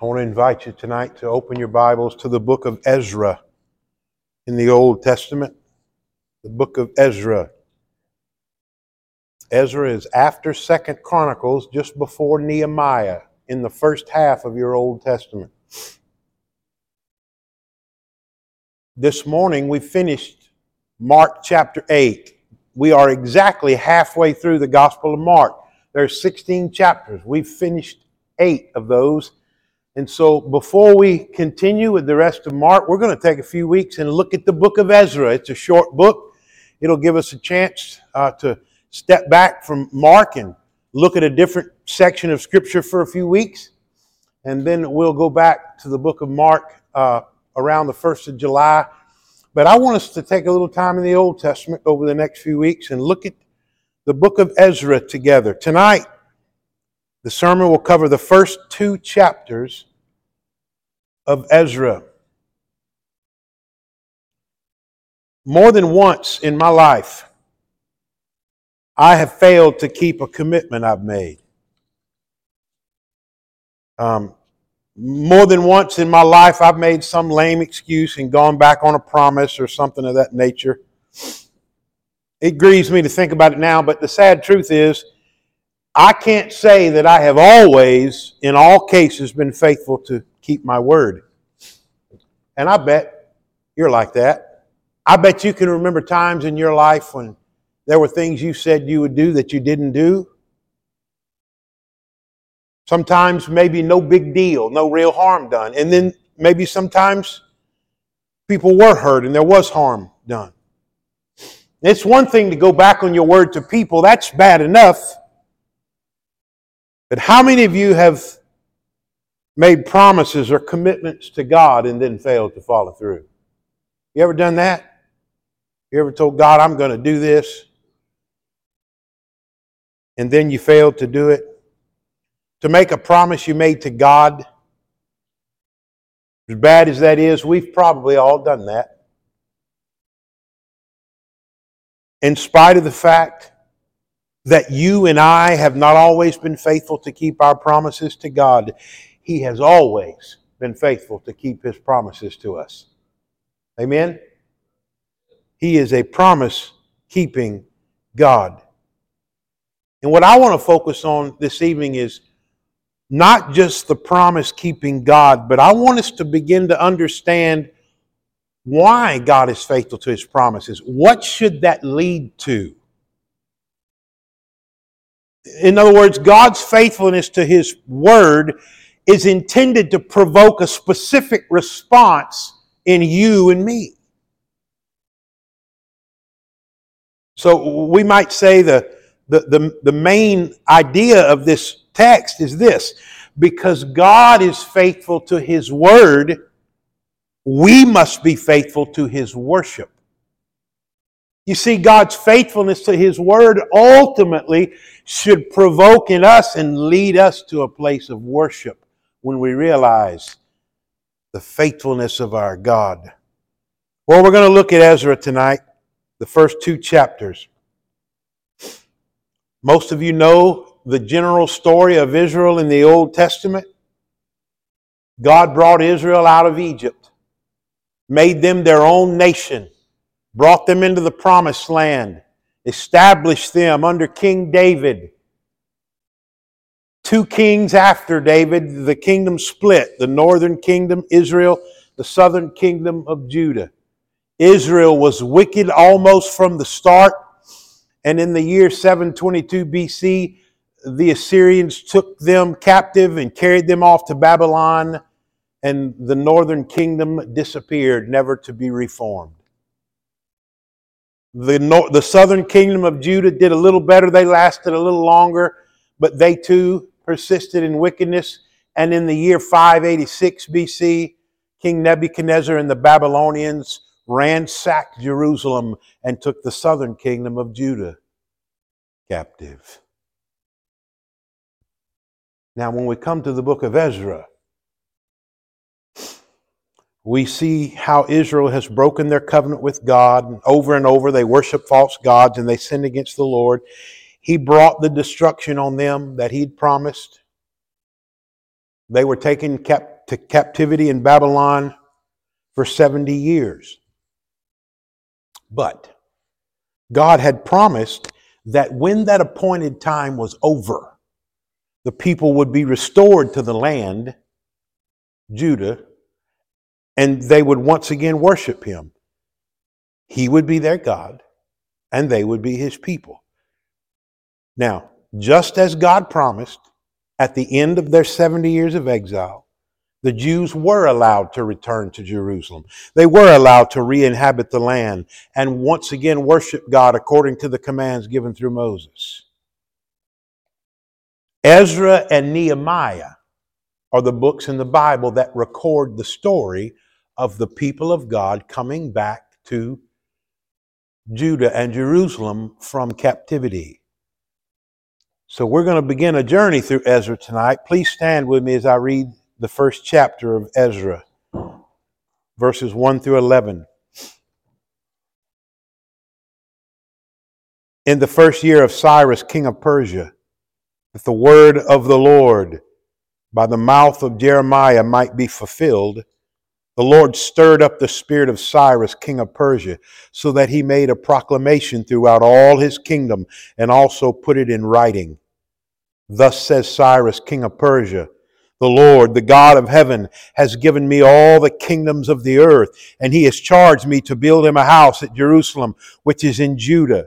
I want to invite you tonight to open your Bibles to the book of Ezra in the Old Testament. The book of Ezra. Ezra is after 2nd Chronicles, just before Nehemiah, in the first half of your Old Testament. This morning we finished Mark chapter 8. We are exactly halfway through the Gospel of Mark. There are 16 chapters. We've finished 8 of those. And so before we continue with the rest of Mark, we're going to take a few weeks and look at the book of Ezra. It's a short book. It'll give us a chance to step back from Mark and look at a different section of Scripture for a few weeks. And then we'll go back to the book of Mark around the 1st of July. But I want us to take a little time in the Old Testament over the next few weeks and look at the book of Ezra together. Tonight, the sermon will cover the first 2 chapters of Ezra. More than once in my life, I have failed to keep a commitment I've made. More than once in my life, I've made some lame excuse and gone back on a promise or something of that nature. It grieves me to think about it now, but the sad truth is, I can't say that I have always, in all cases, been faithful to keep my word. And I bet you're like that. I bet you can remember times in your life when there were things you said you would do that you didn't do. Sometimes maybe no big deal, no real harm done. And then maybe sometimes people were hurt and there was harm done. It's one thing to go back on your word to people. That's bad enough. But how many of you have made promises or commitments to God and then failed to follow through? You ever done that? You ever told God, I'm going to do this, and then you failed to do it? To make a promise you made to God, as bad as that is, we've probably all done that. In spite of the fact that you and I have not always been faithful to keep our promises to God, He has always been faithful to keep His promises to us. Amen? He is a promise-keeping God. And what I want to focus on this evening is not just the promise-keeping God, but I want us to begin to understand why God is faithful to His promises. What should that lead to? In other words, God's faithfulness to His Word is intended to provoke a specific response in you and me. So we might say the main idea of this text is this: because God is faithful to His Word, we must be faithful to His worship. You see, God's faithfulness to His Word ultimately should provoke in us and lead us to a place of worship when we realize the faithfulness of our God. Well, we're going to look at Ezra tonight, the first 2 chapters. Most of you know the general story of Israel in the Old Testament. God brought Israel out of Egypt, made them their own nation, brought them into the promised land, established them under King David. 2 kings after David, the kingdom split. The northern kingdom, Israel, the southern kingdom of Judah. Israel was wicked almost from the start. And in the year 722 BC, the Assyrians took them captive and carried them off to Babylon. And the northern kingdom disappeared, never to be reformed. The southern kingdom of Judah did a little better. They lasted a little longer, but they too persisted in wickedness. And in the year 586 BC, King Nebuchadnezzar and the Babylonians ransacked Jerusalem and took the southern kingdom of Judah captive. Now, when we come to the book of Ezra, we see how Israel has broken their covenant with God, and over they worship false gods and they sin against the Lord. He brought the destruction on them that He'd promised. They were taken to captivity in Babylon for 70 years. But God had promised that when that appointed time was over, the people would be restored to the land, Judah, and they would once again worship him. He would be their God, and they would be his people. Now, just as God promised, at the end of their 70 years of exile, the Jews were allowed to return to Jerusalem. They were allowed to re-inhabit the land and once again worship God according to the commands given through Moses. Ezra and Nehemiah are the books in the Bible that record the story of the people of God coming back to Judah and Jerusalem from captivity. So we're going to begin a journey through Ezra tonight. Please stand with me as I read the first chapter of Ezra, verses 1 through 11. In the first year of Cyrus, king of Persia, that the word of the Lord by the mouth of Jeremiah might be fulfilled, the Lord stirred up the spirit of Cyrus, king of Persia, so that he made a proclamation throughout all his kingdom and also put it in writing. Thus says Cyrus, king of Persia, "The Lord, the God of heaven, has given me all the kingdoms of the earth, and he has charged me to build him a house at Jerusalem, which is in Judah.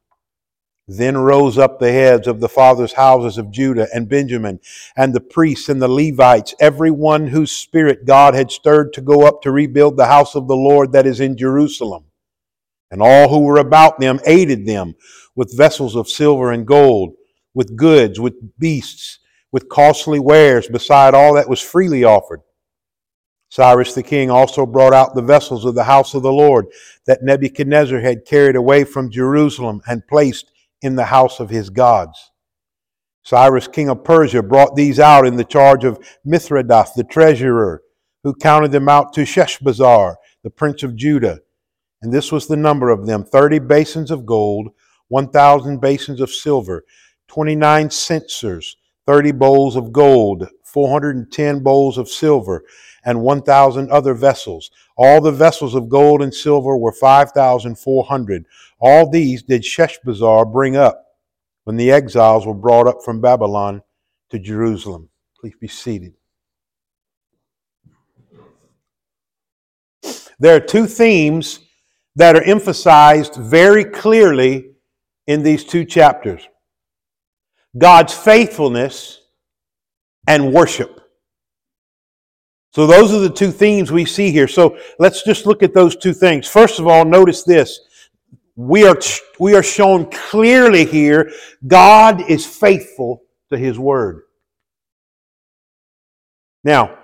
Then rose up the heads of the fathers' houses of Judah and Benjamin, and the priests and the Levites, every one whose spirit God had stirred to go up to rebuild the house of the Lord that is in Jerusalem. And all who were about them aided them with vessels of silver and gold, with goods, with beasts, with costly wares, beside all that was freely offered. Cyrus the king also brought out the vessels of the house of the Lord that Nebuchadnezzar had carried away from Jerusalem and placed in the house of his gods. Cyrus, king of Persia, brought these out in the charge of Mithridath, the treasurer, who counted them out to Sheshbazzar, the prince of Judah. And this was the number of them: 30 basins of gold, 1,000 basins of silver, 29 censers, 30 bowls of gold, 410 bowls of silver, and 1,000 other vessels. All the vessels of gold and silver were 5,400. All these did Sheshbazzar bring up when the exiles were brought up from Babylon to Jerusalem. Please be seated. There are two themes that are emphasized very clearly in these two chapters: God's faithfulness and worship. So those are the two themes we see here. So let's just look at those two things. First of all, notice this. We are shown clearly here, God is faithful to his word. Now,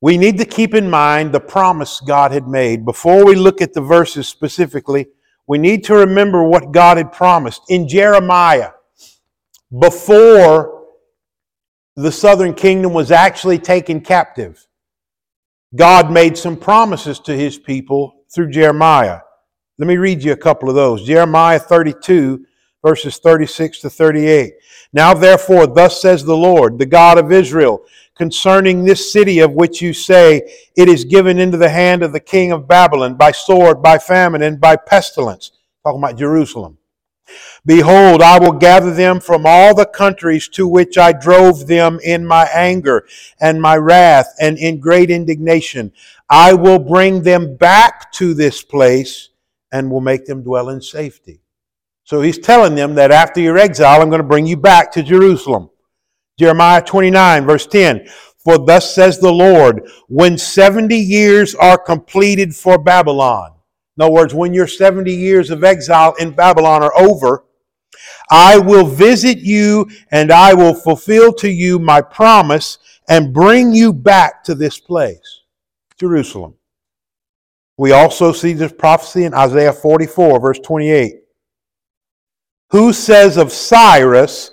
we need to keep in mind the promise God had made. Before we look at the verses specifically, we need to remember what God had promised. In Jeremiah, before the southern kingdom was actually taken captive, God made some promises to his people through Jeremiah. Let me read you a couple of those. Jeremiah 32, verses 36 to 38. "Now therefore, thus says the Lord, the God of Israel, concerning this city of which you say, it is given into the hand of the king of Babylon by sword, by famine, and by pestilence." Talking about Jerusalem. "Behold, I will gather them from all the countries to which I drove them in my anger and my wrath and in great indignation. I will bring them back to this place and will make them dwell in safety." So he's telling them that after your exile, I'm going to bring you back to Jerusalem. Jeremiah 29, verse 10. "For thus says the Lord, when 70 years are completed for Babylon," in other words, when your 70 years of exile in Babylon are over, "I will visit you and I will fulfill to you my promise and bring you back to this place, Jerusalem. We also see this prophecy in Isaiah 44, verse 28. Who says of Cyrus,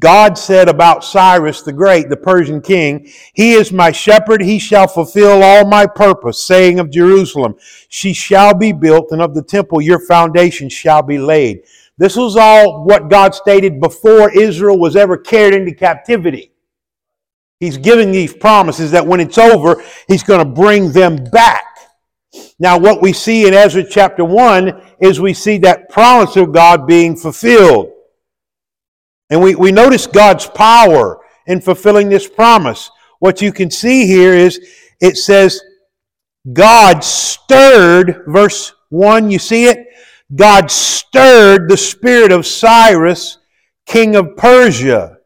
God said about Cyrus the Great, the Persian king, he is my shepherd, he shall fulfill all my purpose, saying of Jerusalem, she shall be built, and of the temple your foundation shall be laid. This was all what God stated before Israel was ever carried into captivity. He's giving these promises that when it's over, he's going to bring them back. Now, what we see in Ezra chapter 1 is we see that promise of God being fulfilled. And we notice God's power in fulfilling this promise. What you can see here is it says God stirred, verse 1, you see it? God stirred the spirit of Cyrus, king of Persia.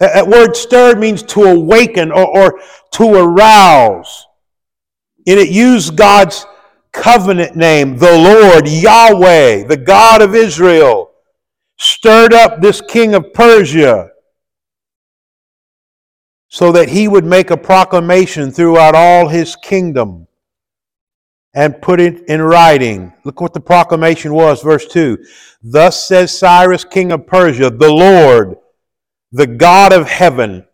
That word stirred means to awaken or to arouse. And it used God's covenant name, the Lord, Yahweh, the God of Israel, stirred up this king of Persia so that he would make a proclamation throughout all his kingdom and put it in writing. Look what the proclamation was, verse 2. Thus says Cyrus, king of Persia, the Lord, the God of heaven.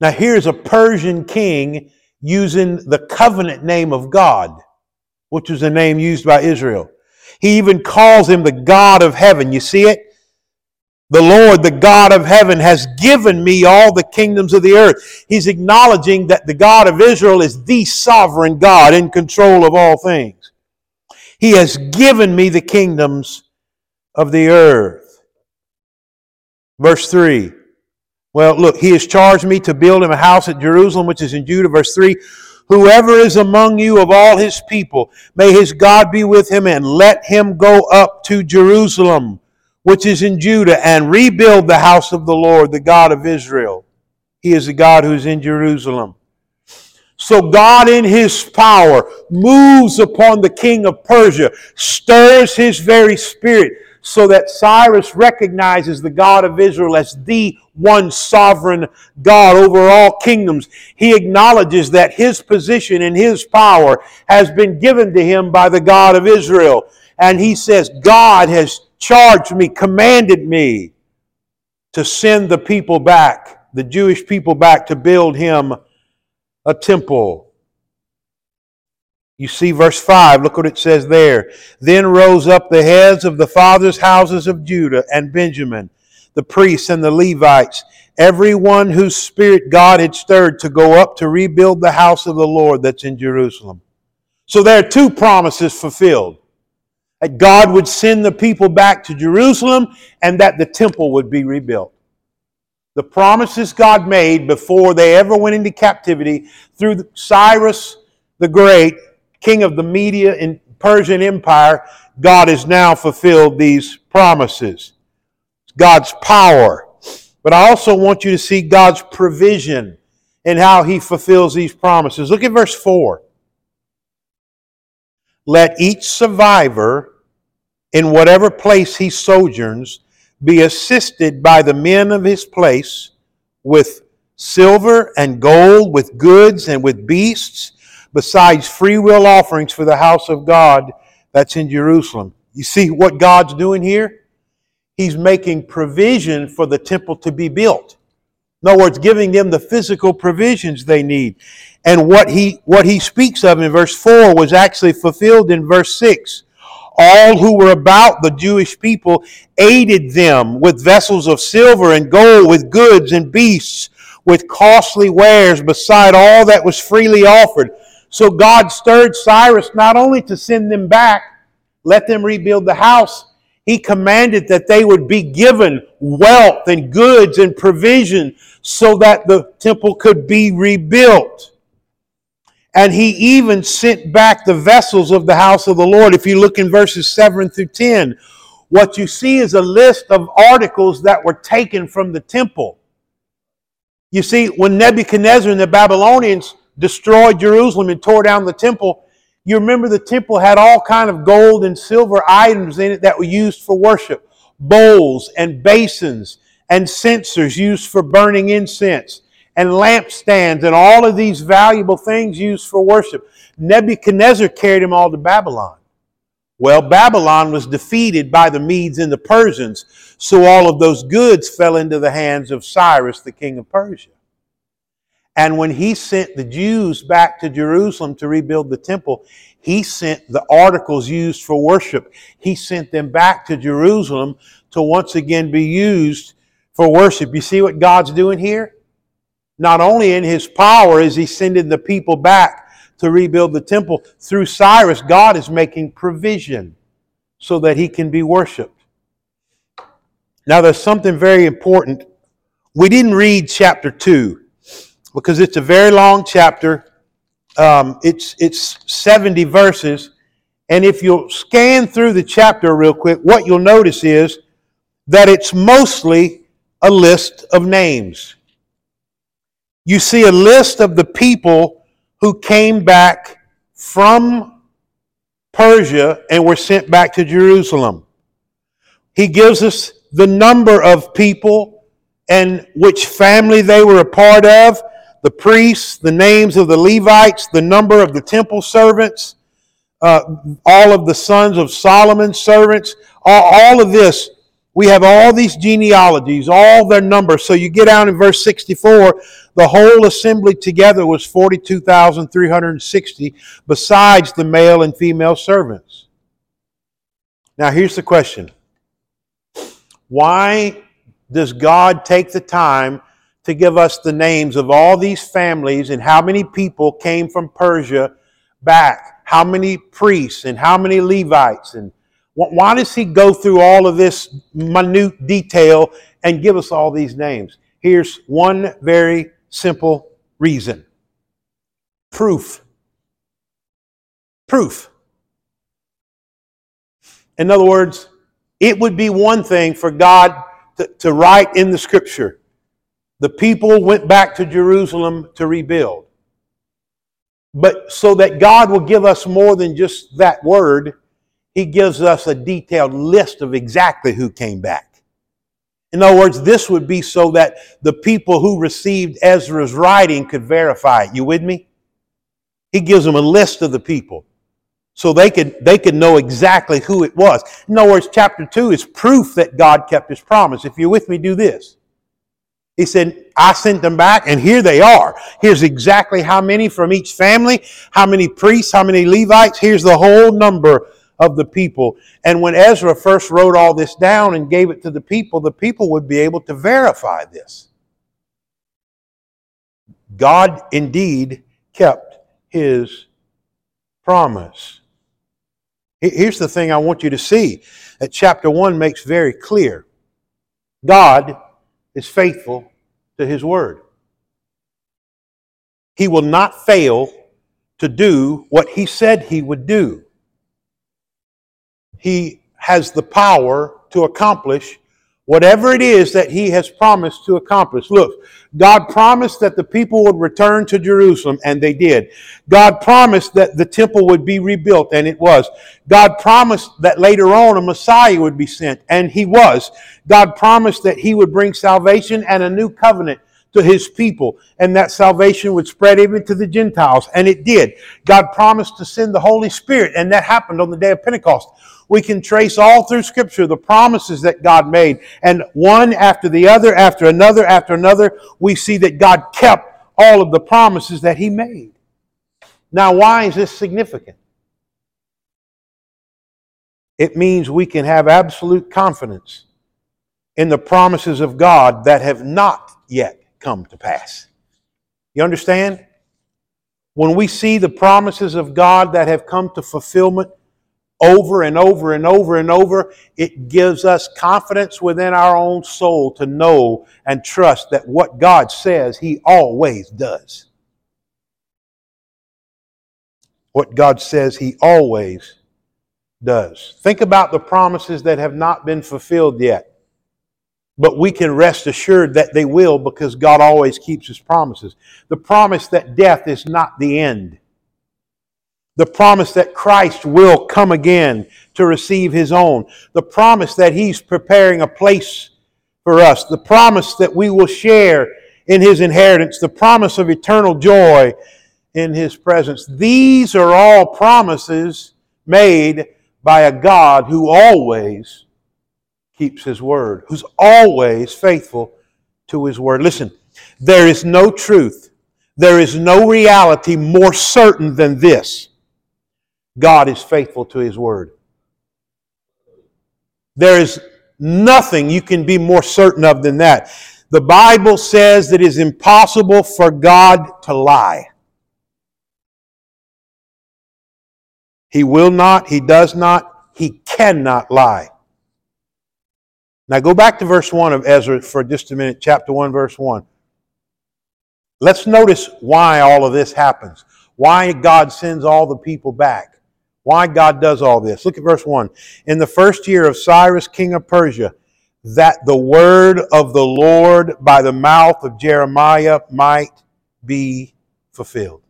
Now here's a Persian king using the covenant name of God, which is the name used by Israel. He even calls him the God of heaven. You see it? The Lord, the God of heaven, has given me all the kingdoms of the earth. He's acknowledging that the God of Israel is the sovereign God in control of all things. He has given me the kingdoms of the earth. Verse 3. Well, look, he has charged me to build him a house at Jerusalem, which is in Judah. Verse 3, whoever is among you of all his people, may his God be with him, and let him go up to Jerusalem, which is in Judah, and rebuild the house of the Lord, the God of Israel. He is the God who is in Jerusalem. So God in his power moves upon the king of Persia, stirs his very spirit, so that Cyrus recognizes the God of Israel as the one sovereign God over all kingdoms. He acknowledges that his position and his power has been given to him by the God of Israel. And he says, God has charged me, commanded me to send the people back, the Jewish people back, to build him a temple. You see verse 5, look what it says there. Then rose up the heads of the fathers' houses of Judah and Benjamin, the priests and the Levites, everyone whose spirit God had stirred to go up to rebuild the house of the Lord that's in Jerusalem. So there are two promises fulfilled. That God would send the people back to Jerusalem and that the temple would be rebuilt. The promises God made before they ever went into captivity through Cyrus the Great, king of the Media and Persian Empire, God has now fulfilled these promises. It's God's power. But I also want you to see God's provision and how he fulfills these promises. Look at verse 4. Let each survivor, in whatever place he sojourns, be assisted by the men of his place with silver and gold, with goods and with beasts, besides free will offerings for the house of God that's in Jerusalem. You see what God's doing here? He's making provision for the temple to be built. In other words, giving them the physical provisions they need. And what he speaks of in verse 4 was actually fulfilled in verse 6. All who were about the Jewish people aided them with vessels of silver and gold, with goods and beasts, with costly wares, beside all that was freely offered. So God stirred Cyrus not only to send them back, let them rebuild the house. He commanded that they would be given wealth and goods and provision so that the temple could be rebuilt. And he even sent back the vessels of the house of the Lord. If you look in verses 7 through 10, what you see is a list of articles that were taken from the temple. You see, when Nebuchadnezzar and the Babylonians destroyed Jerusalem and tore down the temple, you remember the temple had all kind of gold and silver items in it that were used for worship. Bowls and basins and censers used for burning incense and lampstands and all of these valuable things used for worship. Nebuchadnezzar carried them all to Babylon. Well, Babylon was defeated by the Medes and the Persians, so all of those goods fell into the hands of Cyrus, the king of Persia. And when he sent the Jews back to Jerusalem to rebuild the temple, he sent the articles used for worship. He sent them back to Jerusalem to once again be used for worship. You see what God's doing here? Not only in His power is He sending the people back to rebuild the temple, through Cyrus, God is making provision so that He can be worshipped. Now there's something very important. We didn't read chapter 2 because it's a very long chapter. It's 70 verses. And if you'll scan through the chapter real quick, what you'll notice is that it's mostly a list of names. You see a list of the people who came back from Persia and were sent back to Jerusalem. He gives us the number of people and which family they were a part of, the priests, the names of the Levites, the number of the temple servants, all of the sons of Solomon's servants, all of this. We have all these genealogies, all their numbers. So you get down in verse 64, the whole assembly together was 42,360 besides the male and female servants. Now here's the question. Why does God take the time to give us the names of all these families and how many people came from Persia back? How many priests and how many Levites? And why does He go through all of this minute detail and give us all these names? Here's one very simple reason. Proof. Proof. In other words, it would be one thing for God to write in the Scripture, the people went back to Jerusalem to rebuild. But so that God will give us more than just that word, He gives us a detailed list of exactly who came back. In other words, this would be so that the people who received Ezra's writing could verify it. You with me? He gives them a list of the people so they could know exactly who it was. In other words, chapter 2 is proof that God kept His promise. If you're with me, do this. He said, I sent them back, and here they are. Here's exactly how many from each family, how many priests, how many Levites. Here's the whole number of the people. And when Ezra first wrote all this down and gave it to the people would be able to verify this. God indeed kept His promise. Here's the thing I want you to see that chapter 1 makes very clear. God is faithful to His word. He will not fail to do what He said He would do. He has the power to accomplish whatever it is that He has promised to accomplish. Look, God promised that the people would return to Jerusalem, and they did. God promised that the temple would be rebuilt, and it was. God promised that later on a Messiah would be sent, and He was. God promised that He would bring salvation and a new covenant to His people, and that salvation would spread even to the Gentiles, and it did. God promised to send the Holy Spirit, and that happened on the day of Pentecost. We can trace all through Scripture the promises that God made, and one after the other, after another, we see that God kept all of the promises that He made. Now, why is this significant? It means we can have absolute confidence in the promises of God that have not yet come to pass. You understand? When we see the promises of God that have come to fulfillment over and over and over and over, it gives us confidence within our own soul to know and trust that what God says, He always does. What God says, He always does. Think about the promises that have not been fulfilled yet. But we can rest assured that they will because God always keeps His promises. The promise that death is not the end. The promise that Christ will come again to receive His own. The promise that He's preparing a place for us. The promise that we will share in His inheritance, the promise of eternal joy in His presence. These are all promises made by a God who always keeps His Word, who's always faithful to His Word. Listen, there is no truth, there is no reality more certain than this: God is faithful to His Word. There is nothing you can be more certain of than that. The Bible says that it is impossible for God to lie. He will not, He does not, He cannot lie. Now go back to verse 1 of Ezra for just a minute, chapter 1, verse 1. Let's notice why all of this happens. Why God sends all the people back. Why God does all this. Look at verse 1. In the first year of Cyrus, king of Persia, that the word of the Lord by the mouth of Jeremiah might be fulfilled.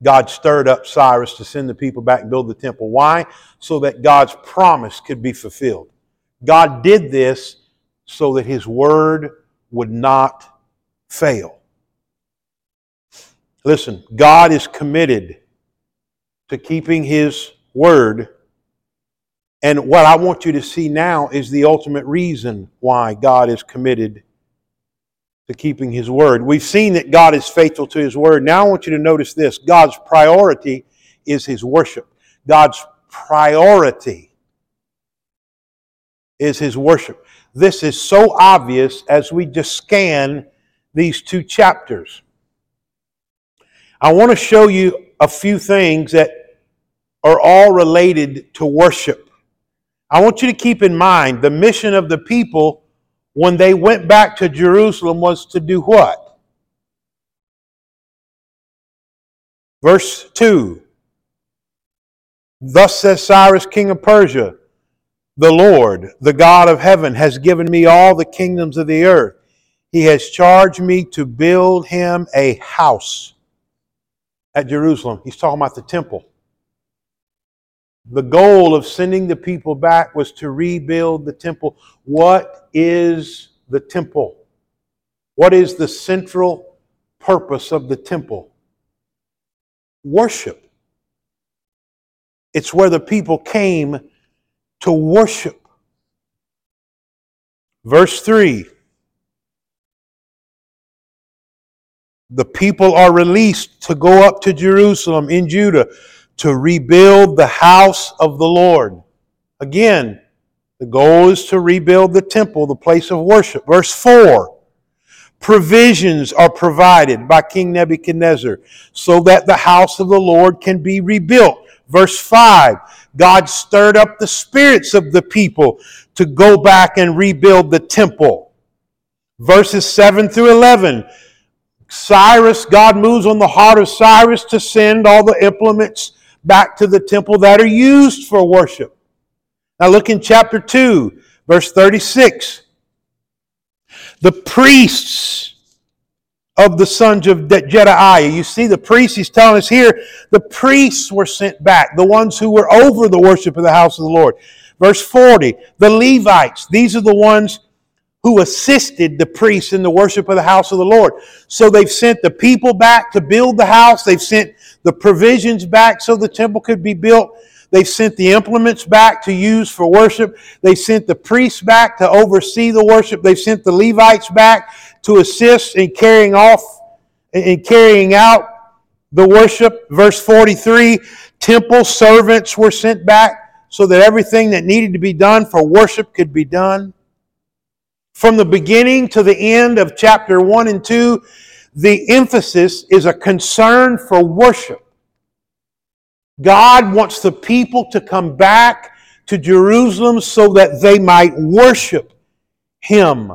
God stirred up Cyrus to send the people back and build the temple. Why? So that God's promise could be fulfilled. God did this so that His word would not fail. Listen, God is committed to keeping His word. And what I want you to see now is the ultimate reason why God is committed to keeping His word. We've seen that God is faithful to His word. Now I want you to notice this. God's priority is His worship. God's priority is His worship. This is so obvious as we just scan these two chapters. I want to show you a few things that are all related to worship. I want you to keep in mind the mission of the people when they went back to Jerusalem was to do what? Verse 2. Thus says Cyrus, king of Persia, the Lord, the God of heaven, has given me all the kingdoms of the earth. He has charged me to build Him a house at Jerusalem. He's talking about the temple. The goal of sending the people back was to rebuild the temple. What is the temple? What is the central purpose of the temple? Worship. It's where the people came to worship. Verse 3. The people are released to go up to Jerusalem in Judah to rebuild the house of the Lord. Again, the goal is to rebuild the temple, the place of worship. Verse 4, provisions are provided by King Nebuchadnezzar so that the house of the Lord can be rebuilt. Verse 5, God stirred up the spirits of the people to go back and rebuild the temple. Verses 7 through 11, Cyrus, God moves on the heart of Cyrus to send all the implements back to the temple that are used for worship. Now look in chapter 2, verse 36. The priests of the sons of Jedaiah. You see the priests, he's telling us here, the priests were sent back, the ones who were over the worship of the house of the Lord. Verse 40, the Levites, these are the ones who assisted the priests in the worship of the house of the Lord. So they've sent the people back to build the house. They've sent the provisions back so the temple could be built. They've sent the implements back to use for worship. They've sent the priests back to oversee the worship. They've sent the Levites back to assist in carrying out the worship. Verse 43, temple servants were sent back so that everything that needed to be done for worship could be done. From the beginning to the end of chapter 1 and 2, the emphasis is a concern for worship. God wants the people to come back to Jerusalem so that they might worship Him.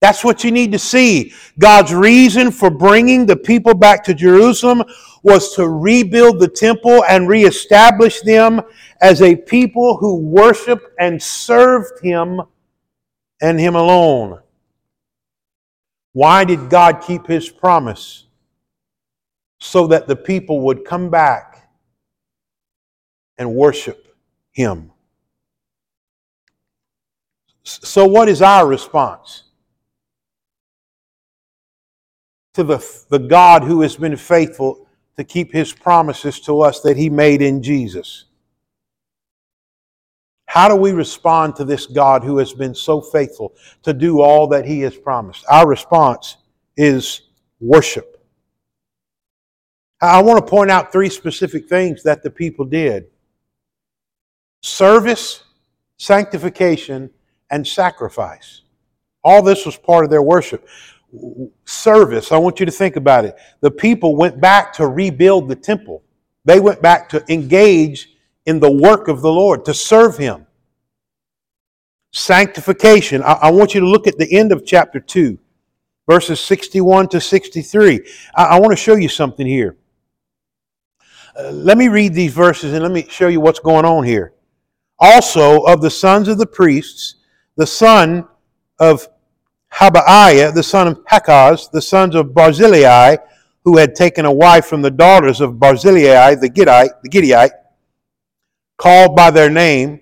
That's what you need to see. God's reason for bringing the people back to Jerusalem was to rebuild the temple and reestablish them as a people who worshiped and served Him and Him alone. Why did God keep His promise? So that the people would come back and worship Him. So what is our response? to the God who has been faithful to keep his promises to us that he made in Jesus. How do we respond to this God who has been so faithful to do all that he has promised? Our response is worship. I want to point out three specific things that the people did. Service, sanctification, and sacrifice. All this was part of their worship. Service, I want you to think about it. The people went back to rebuild the temple. They went back to engage in the work of the Lord, to serve Him. Sanctification, I want you to look at the end of chapter 2, verses 61 to 63. I want to show you something here. Let me read these verses and let me show you what's going on here. Also, of the sons of the priests, the son of Habaiah, the son of Pachaz, the sons of Barzillai, who had taken a wife from the daughters of Barzillai, the Gideite, called by their name,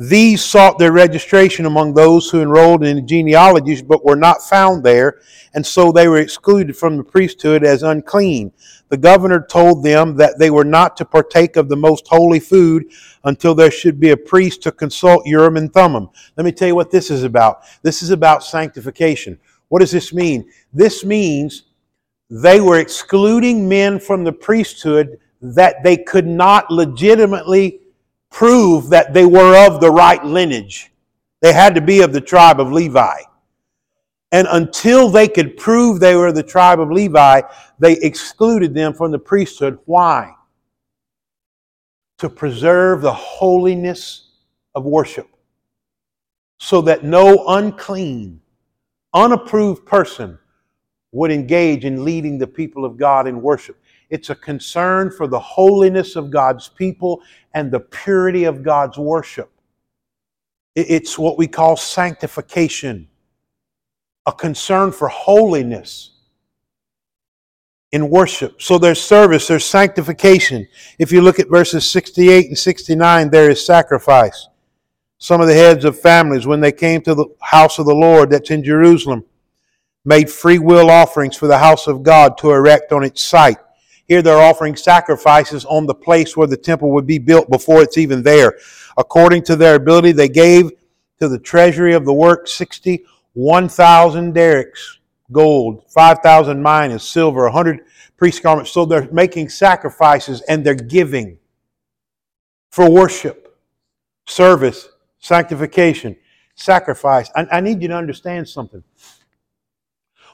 these sought their registration among those who enrolled in genealogies but were not found there, and so they were excluded from the priesthood as unclean. The governor told them that they were not to partake of the most holy food until there should be a priest to consult Urim and Thummim. Let me tell you what this is about. This is about sanctification. What does this mean? This means they were excluding men from the priesthood that they could not legitimately prove that they were of the right lineage. They had to be of the tribe of Levi. And until they could prove they were the tribe of Levi, they excluded them from the priesthood. Why? To preserve the holiness of worship, so that no unclean, unapproved person would engage in leading the people of God in worship. It's a concern for the holiness of God's people and the purity of God's worship. It's what we call sanctification, a concern for holiness in worship. So there's service, there's sanctification. If you look at verses 68 and 69, there is sacrifice. Some of the heads of families, when they came to the house of the Lord that's in Jerusalem, made free will offerings for the house of God to erect on its site. Here they're offering sacrifices on the place where the temple would be built before it's even there. According to their ability, they gave to the treasury of the work 61,000 derricks, gold, 5,000 minas, silver, 100 priest garments. So they're making sacrifices and they're giving for worship, service, sanctification, sacrifice. I need you to understand something.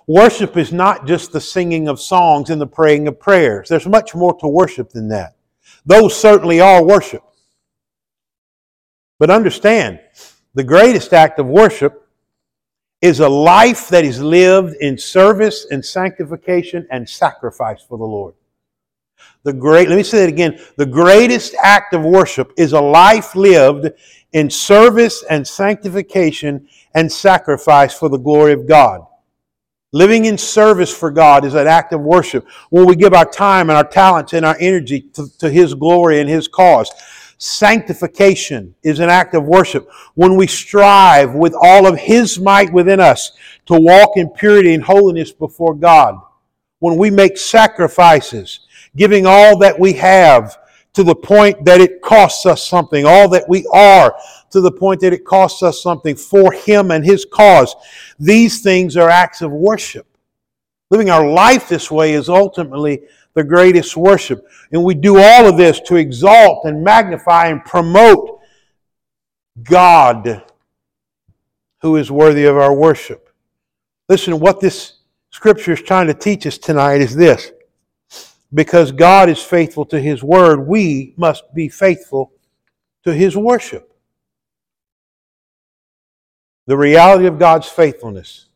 Worship is not just the singing of songs and the praying of prayers. There's much more to worship than that. Those certainly are worship. But understand, the greatest act of worship is a life that is lived in service and sanctification and sacrifice for the Lord. Let me say that again. The greatest act of worship is a life lived in service and sanctification and sacrifice for the glory of God. Living in service for God is an act of worship when we give our time and our talents and our energy to His glory and His cause. Sanctification is an act of worship when we strive with all of His might within us to walk in purity and holiness before God. When we make sacrifices, giving all that we have to the point that it costs us something, all that we are to the point that it costs us something for Him and His cause. These things are acts of worship. Living our life this way is ultimately the greatest worship. And we do all of this to exalt and magnify and promote God, who is worthy of our worship. Listen, what this scripture is trying to teach us tonight is this. Because God is faithful to His Word, we must be faithful to His worship. The reality of God's faithfulness.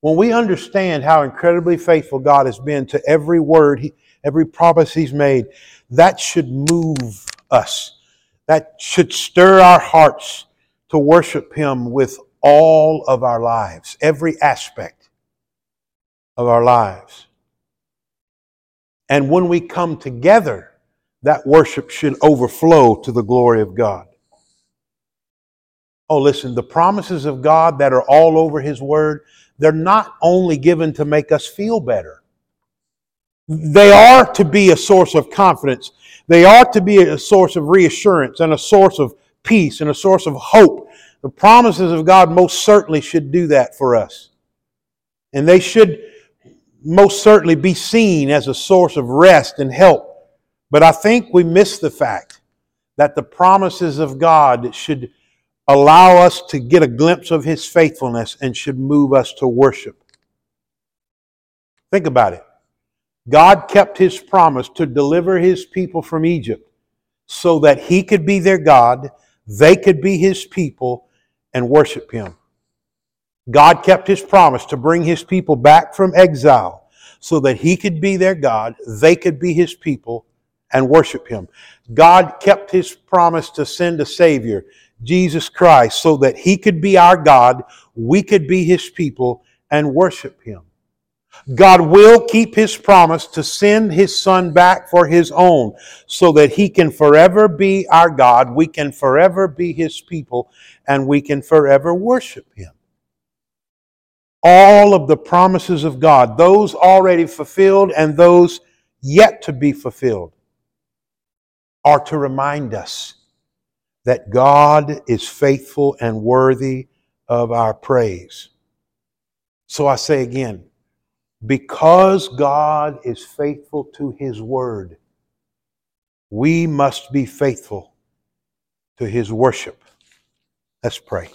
When we understand how incredibly faithful God has been to every word, every promise He's made, that should move us. That should stir our hearts to worship Him with all of our lives, every aspect of our lives. And when we come together, that worship should overflow to the glory of God. Oh, listen, the promises of God that are all over His Word, they're not only given to make us feel better. They are to be a source of confidence. They are to be a source of reassurance and a source of peace and a source of hope. The promises of God most certainly should do that for us. And they should most certainly be seen as a source of rest and help. But I think we miss the fact that the promises of God should allow us to get a glimpse of His faithfulness and should move us to worship. Think about it. God kept His promise to deliver His people from Egypt so that He could be their God, they could be His people, and worship Him. God kept His promise to bring His people back from exile so that He could be their God, they could be His people, and worship Him. God kept His promise to send a Savior, Jesus Christ, so that He could be our God, we could be His people, and worship Him. God will keep His promise to send His Son back for His own so that He can forever be our God, we can forever be His people, and we can forever worship Him. All of the promises of God, those already fulfilled and those yet to be fulfilled, are to remind us that God is faithful and worthy of our praise. So I say again, because God is faithful to His Word, we must be faithful to His worship. Let's pray.